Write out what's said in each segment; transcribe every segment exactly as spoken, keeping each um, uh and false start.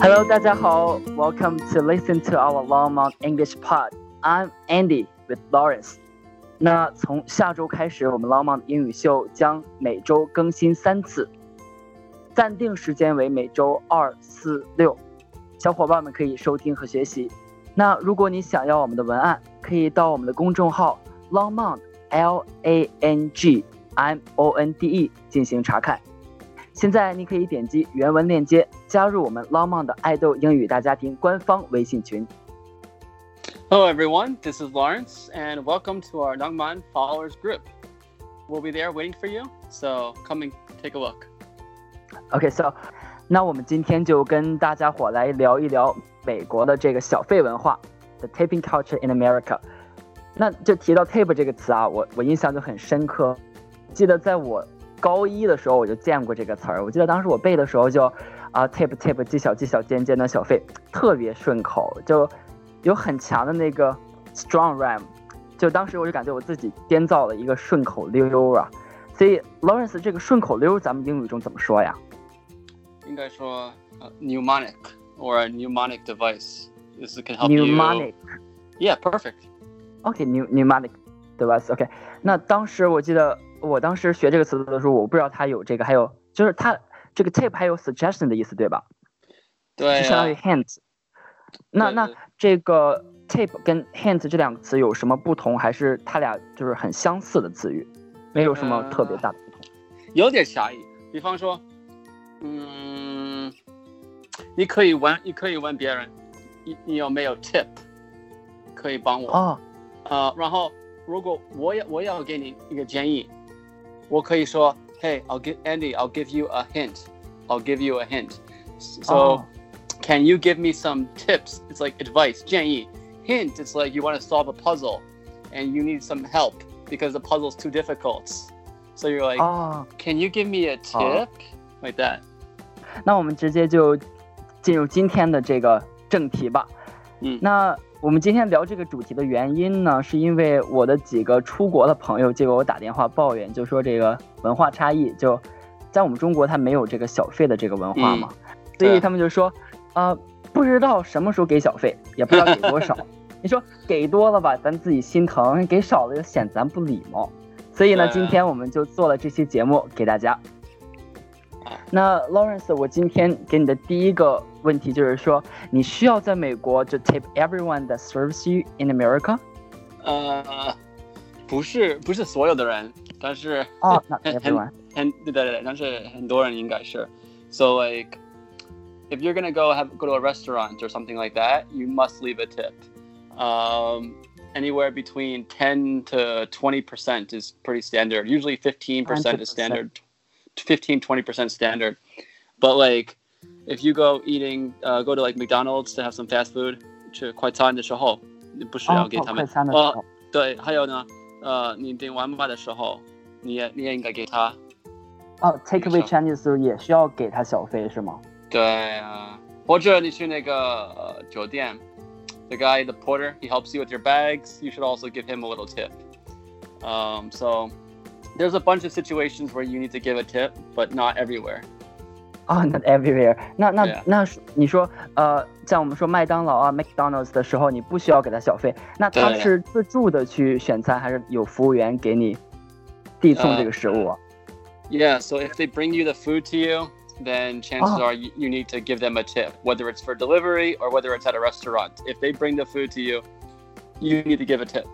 Hello, 大家好 Welcome to listen to our Langmonde English pod. I'm Andy with Lawrence. 那从下周开始，我们 Langmonde 英语秀将每周更新三次，暂定时间为每周二、四、六。小伙伴们可以收听和学习。那如果你想要我们的文案，可以到我们的公众号 Langmonde L A N G M O N D E 进行查看。现在你可以点击原文链接加入我们 Langmonde 的爱豆英语大家庭官方微信群。Hello everyone, this is Lawrence and welcome to our Langmonde followers group. We'll be there waiting for you, so come and take a look. Okay, so 那我们今天就跟大家伙来聊一聊美国的这个小费文化 The tipping culture in America。 那就提到 tip 这个词啊，我我印象就很深刻，记得在我高一的时候我就见过这个词儿，我记得当时我背的时候就啊 tip tip 记小记小尖尖的小费，特别顺口，就有很强的那个 strong rhyme， 就当时我就感觉我自己编造了一个顺口溜啊。所以 Lawrence 这个顺口溜咱们英语中怎么说呀？应该说、uh, mnemonic or a mnemonic device. This can help you. Mnemonic. Yeah, perfect. Okay, mnemonic device. Okay. 那当时我记得。我当时学这个词的时候，我不知道它有这个，还有就是它这个 tip 还有 suggestion 的意思，对吧？对、啊，就相当于 hint。那那这个 tip 跟 hint 这两个词有什么不同，还是它俩就是很相似的词语，没有什么特别大的不同？呃、有点狭义，比方说，嗯，你可以问，你可以问别人，你你有没有 tip 可以帮我？哦，呃，然后如果我也我要给你一个建议。我可以说 Hey, I'll give Andy, I'll give you a hint. I'll give you a hint. So,、oh. can you give me some tips? It's like advice, 建议 Hint, it's like you want to solve a puzzle and you need some help because the puzzle's too difficult. So you're like,、oh. can you give me a tip?、Oh. Like that. 那我们直接就进入今天的这个正题吧。嗯、那我们今天聊这个主题的原因呢，是因为我的几个出国的朋友就给我打电话抱怨，就说这个文化差异，就在我们中国它没有这个小费的这个文化嘛，嗯、所以他们就说啊、呃，不知道什么时候给小费，也不知道给多少。你说给多了吧，咱自己心疼；给少了就显咱不礼貌。所以呢，今天我们就做了这期节目给大家。那 Lawrence， 我今天给你的第一个问题就是说，你需要在美国就 tip everyone that serves you in America？ 呃，不是，不是所有的人，但是哦，那 everyone， 很对对对，但是很多人应该是。So like, if you're gonna go have go to a restaurant or something like that, you must leave a tip. Um, anywhere between ten to twenty percent is pretty standard. Usually fifteen percent is standard.fifteen to twenty percent standard, but like if you go eating uh, go to like McDonald's to have some fast food 去快餐的时候你不需要给他们、哦哦、对，还有呢呃，你订外卖的时候你 也, 你也应该给他哦 takeaway Chinese 也需要给他小费是吗？对啊，或者你去那个、呃、酒店 the guy the porter he helps you with your bags, you should also give him a little tip. um, so there's a bunch of situations where you need to give a tip, but not everywhere. Oh, not everywhere. 那那、yeah. 那你说呃，像我们说麦当劳啊 ，McDonald's 的时候，你不需要给他小费。那他是自助的去选餐，还是有服务员给你递送这个食物、啊 uh, yeah, so if they bring you the food to you, then chances、oh. are you, you need to give them a tip, whether it's for delivery or whether it's at a restaurant. If they bring the food to you, you need to give a tip.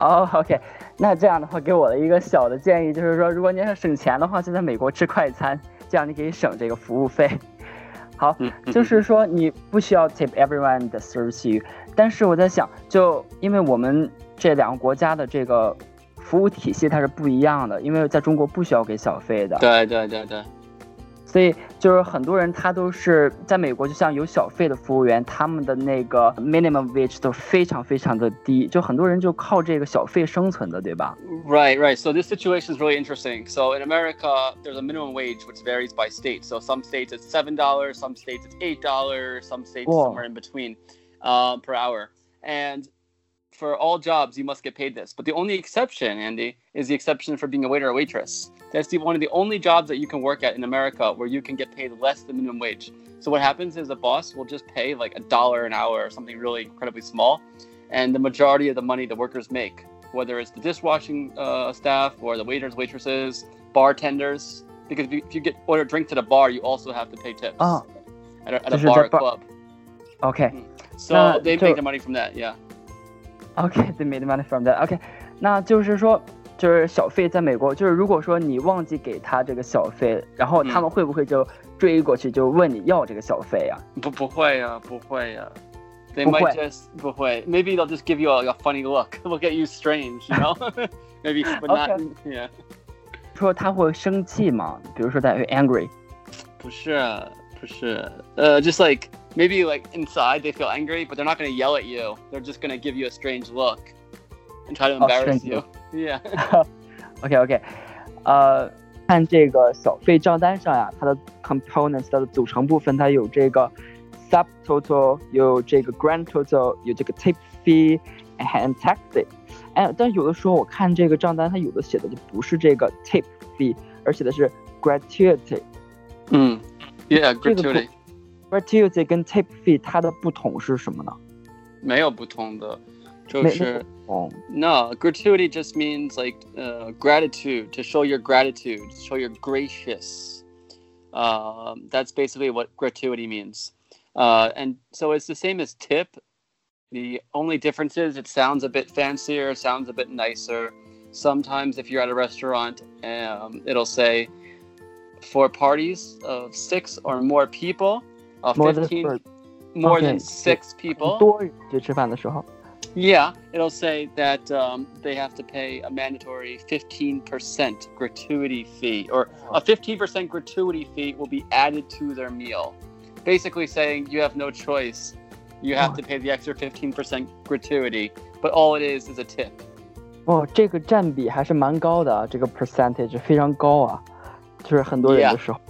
哦、oh, OK， 那这样的话给我的一个小的建议就是说，如果你要省钱的话，就在美国吃快餐，这样你可以省这个服务费。好，就是说你不需要 tip everyone that serves you， 但是我在想，就因为我们这两个国家的这个服务体系它是不一样的，因为在中国不需要给小费的。对对对对。所以就是很多人他都是在美国，就像有小费的服务员，他们的那个 minimum wage 都非常非常的低，就很多人就靠这个小费生存的，对吧？ Right, right. So this situation is really interesting. So in America, there's a minimum wage which varies by state. So some states it's seven dollars, some states it's eight dollars, some states somewhere in between um, per hour. And for all jobs, you must get paid this. But the only exception, Andy, is the exception for being a waiter or waitress. That's the, one of the only jobs that you can work at in America where you can get paid less than minimum wage. So what happens is the boss will just pay like a dollar an hour or something really incredibly small. And the majority of the money the workers make, whether it's the dishwashing uh, staff or the waiters, waitresses, bartenders, because if you, if you get order a drink to the bar, you also have to pay tips oh, at a, at a bar or bar- club. Okay. Mm. So they make the money from that, yeah.Okay, they made money from that. Okay, 那就是说，就是小费在美国，就是如果说你忘记给他这个小费，然后他们会不会就追过去就问你要这个小费啊？不，不会啊，不会啊。They might just 不会。Maybe they'll just give you a, a funny look, look at you strange, you know? Maybe, but not. Okay. Yeah. 说他会生气吗？比如说他会 angry？ 不是啊，不是。呃、uh, ，just like.Maybe like inside they feel angry, but they're not going to yell at you. They're just going to give you a strange look and try to embarrass、oh, you. Yeah. Okay, okay. 呃、uh, ，看这个小费账单上呀、啊，它的 components， 它的组成部分，它有这个 subtotal， 有这个 grand total， 有这个 tip fee and taxes。哎，但有的时候我看这个账单，它有的写的就不是这个 tip fee， 而写的是 gratuity。嗯 ，Yeah, gratuity.Gratuity 跟 tip fee 它的不同是什么呢？没有不同的，就是哦 ，No, gratuity just means like、uh, gratitude to show your gratitude, show your gracious.、Uh, that's basically what gratuity means.、Uh, and so it's the same as tip. The only difference is it sounds a bit fancier, sounds a bit nicer. Sometimes if you're at a restaurant,、um, it'll say for parties of six or more people.Uh, fifteen, more than six people. 多人去吃饭的时候。Yeah, it'll say that、um, they have to pay a mandatory fifteen percent gratuity fee, or a fifteen percent gratuity fee will be added to their meal. Basically saying you have no choice. You have、oh. to pay the extra fifteen percent gratuity, but all it is is a tip. 哦，这个占比还是蛮高的，这个 percentage 非常高啊，就是很多人的时候。Yeah.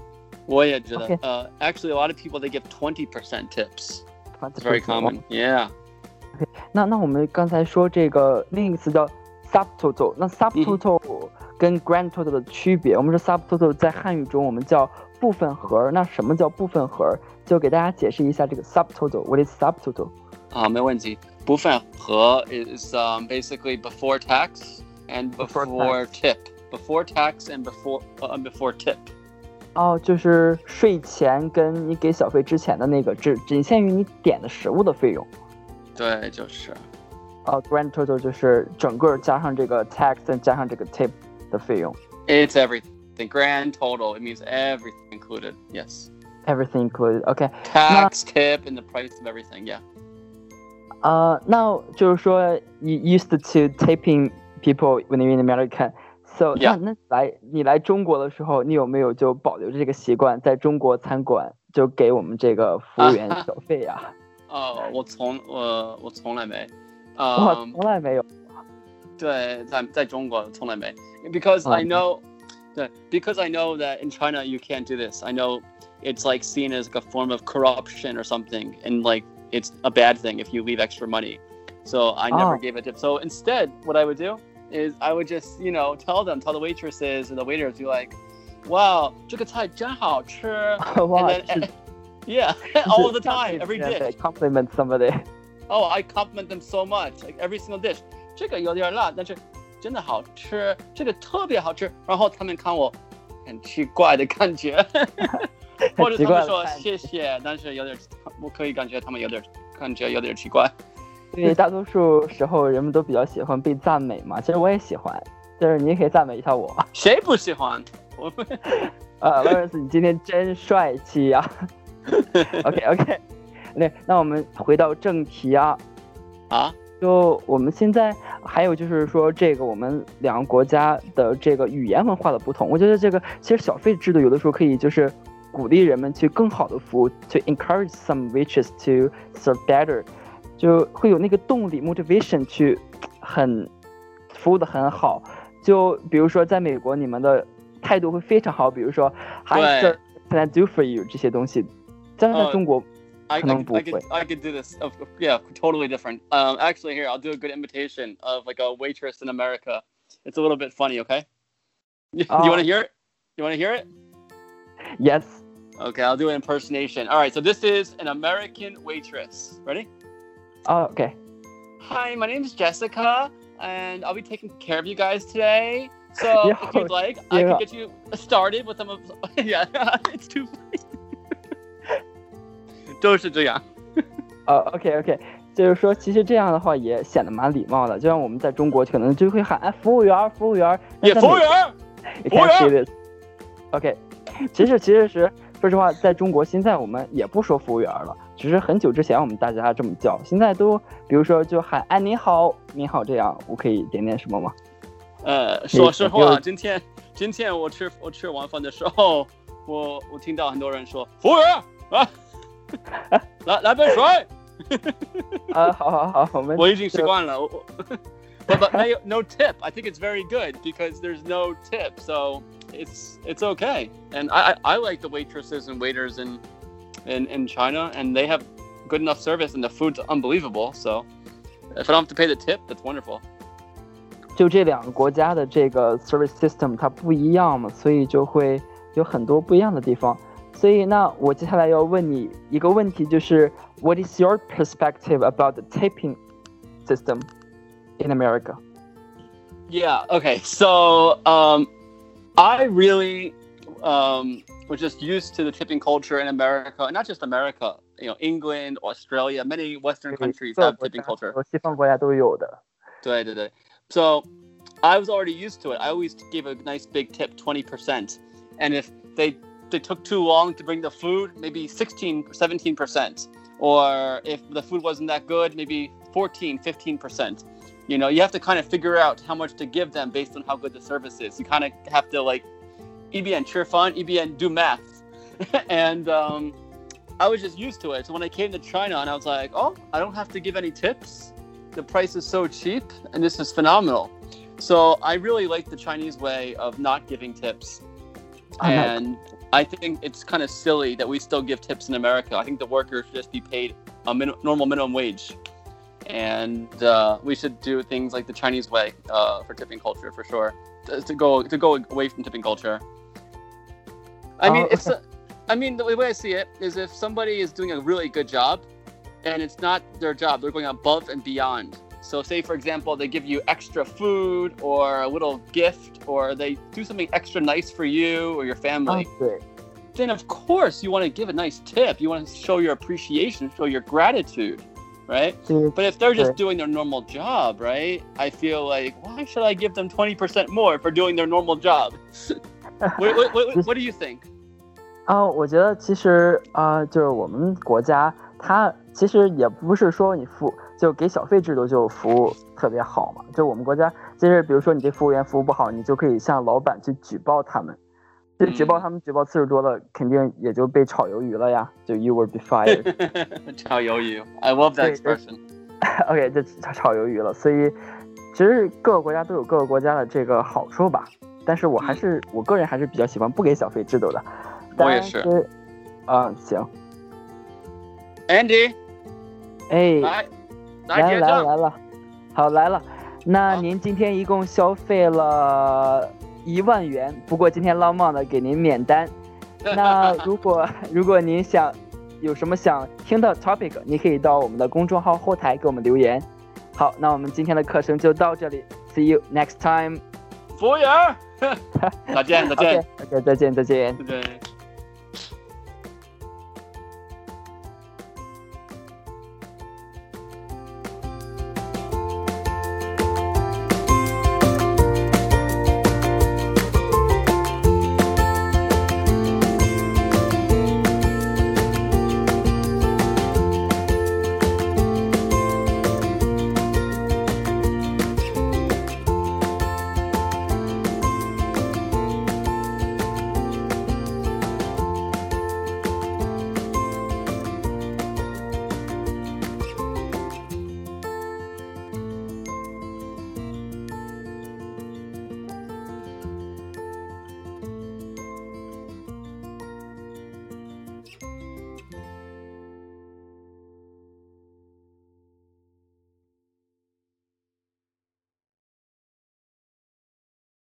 我也觉得、okay. uh, actually, a lot of people, they give twenty percent tips. It's very common. Yeah. Okay. 那, 那我们刚才说这个另一个词叫 subtotal. 那 subtotal、mm-hmm. 跟 grand total 的区别，我们说 subtotal 在汉语中我们叫部分和。那什么叫部分和？就给大家解释一下这个 subtotal. What is subtotal? 啊、uh, ，没问题。部分和 is、um, basically before tax and before, before tip. Before tax and before、uh, before tip.哦，就是税前跟你给小费之前的那个，只仅限于你点的食物的费用。对，就是。哦、uh, ，grand total 就是整个加上这个 tax 加上这个 tip 的费用。It's everything. Grand total. It means everything included. Yes. Everything included. Okay. Tax, tip, and the price of everything. Yeah. 呃，那就是说 you used to tipping people when you're in America.So, yeah. 那, 那来你来中国的时候，你有没有就保留这个习惯，在中国餐馆就给我们这个服务员小费啊？哦、uh, ，我从我我从来没，啊、um, ，我从来没有。对，在在中国从来没 ，because I know，、uh, because I know that in China you can't do this. I know it's like seen as like a form of corruption or something, and like it's a bad thing if you leave extra money. So I never、uh. gave a tip. So instead, what I would do.Is I would just, you know, tell them, tell the waitresses and the waiters, be like, wow, 这个菜真好吃 wow, and then, yeah, all the time, every dish. Compliment somebody. Oh, I compliment them so much, like every single dish. 这个有点辣，但是真的好吃，这个特别好吃。然后他们看我很奇怪的感觉，或者他们说谢谢，但是有点，我可以感觉他们有点，感觉有点奇怪。对，大多数时候人们都比较喜欢被赞美嘛，其实我也喜欢，就是你也可以赞美一下我。谁不喜欢？我们呃，劳伦斯，你今天真帅气呀、啊。OK OK， 那那我们回到正题啊。啊？就我们现在还有就是说这个我们两个国家的这个语言文化的不同，我觉得这个其实小费制度有的时候可以就是鼓励人们去更好的服务 ，to encourage some waitresses to serve better。就会有那个动力 motivation 去很服务的很好，就比如说在美国你们的态度会非常好，比如说 Hi sir, can I do for you 这些东西，但是在中国 I, I, could, I could I could do this. Of, yeah, totally different. Um, actually, here I'll do a good imitation of like a waitress in America. It's a little bit funny, okay? You uh, want to hear it? You want to hear it? Yes. Okay, I'll do an impersonation. All right, so this is an American waitress. Ready? Oh, uh, okay. Hi, my name is Jessica, and I'll be taking care of you guys today. So yeah, if you'd like, yeah. I can get you started with some of... Yeah, it's too funny. 就是这样。 uh, OK, OK. 就是说其实这样的话也显得蛮礼貌的，就像我们在中国可能就会喊哎服务员服务员也服务员服务员 OK 其实其实是说实话在中国现在我们也不说服务员了，只是很久之前我们大家这么叫，现在都比如说就喊哎你好你好，这样我可以点点什么吗？呃说实话今天今天我吃我吃完饭的时候我我听到很多人说服务员啊来来杯水uh, 好好好 我, 我已经习惯了 but, but no tip. I think it's very good because there's no tip, so it's it's okay. And I, I, I like the waitresses and waiters in, in in China, and they have good enough service, and the food's unbelievable. So if I don't have to pay the tip, that's wonderful. 就这两个国家的这个 service system 它不一样嘛，所以就会有很多不一样的地方。所以那我接下来要问你一个问题，就是 What is your perspective about the tipping system in America? Yeah, okay. So um, I really um, was just used to the tipping culture in America, and not just America, you know, England, Australia, many Western countries have tipping culture. 西方国家都有的。对对对。So I was already used to it. I always gave a nice big tip, twenty percent. And if they...they took too long to bring the food, maybe sixteen, seventeen percent. Or if the food wasn't that good, maybe fourteen, fifteen percent. You know, you have to kind of figure out how much to give them based on how good the service is. You kind of have to like, E B N, cheer fun, E B N, do math. and um, I was just used to it. So when I came to China and I was like, oh, I don't have to give any tips. The price is so cheap and this is phenomenal. So I really like the Chinese way of not giving tips. And...I think it's kind of silly that we still give tips in America. I think the workers should just be paid a min- normal minimum wage. And uh, we should do things like the Chinese way uh, for tipping culture, for sure, to, to, go, to go away from tipping culture. I mean, oh, okay. it's a, I mean, the way I see it is if somebody is doing a really good job and it's not their job, they're going above and beyond. So say, for example, they give you extra food or a little gift or they do something extra nice for you or your family. Okay. Then, of course, you want to give a nice tip. You want to show your appreciation, show your gratitude, right? Okay. But if they're just doing their normal job, right, I feel like, why should I give them twenty percent more for doing their normal job? what, what, what, what do you think? Oh, 我觉得其实啊、呃，就是我们国家它其实也不是说你付就给小费制度就服务特别好嘛，就我们国家就是比如说你对服务员服务不好，你就可以向老板去举报他们，就举报他们举报次数多了，肯定也就被炒鱿鱼了呀，就 you will be fired 炒鱿鱼 I love that expression OK 就炒鱿鱼了，所以其实各个国家都有各个国家的这个好处吧，但是我还是、嗯、我个人还是比较喜欢不给小费制度的。我也是啊、嗯、行 Andy 哎来来了来了，好来了。那您今天一共消费了一万元，不过今天浪漫的给您免单。那如果如果您想有什么想听的 topic， 你可以到我们的公众号后台给我们留言。好，那我们今天的课程就到这里 ，See you next time。服务员，再见再见，再见再见再见。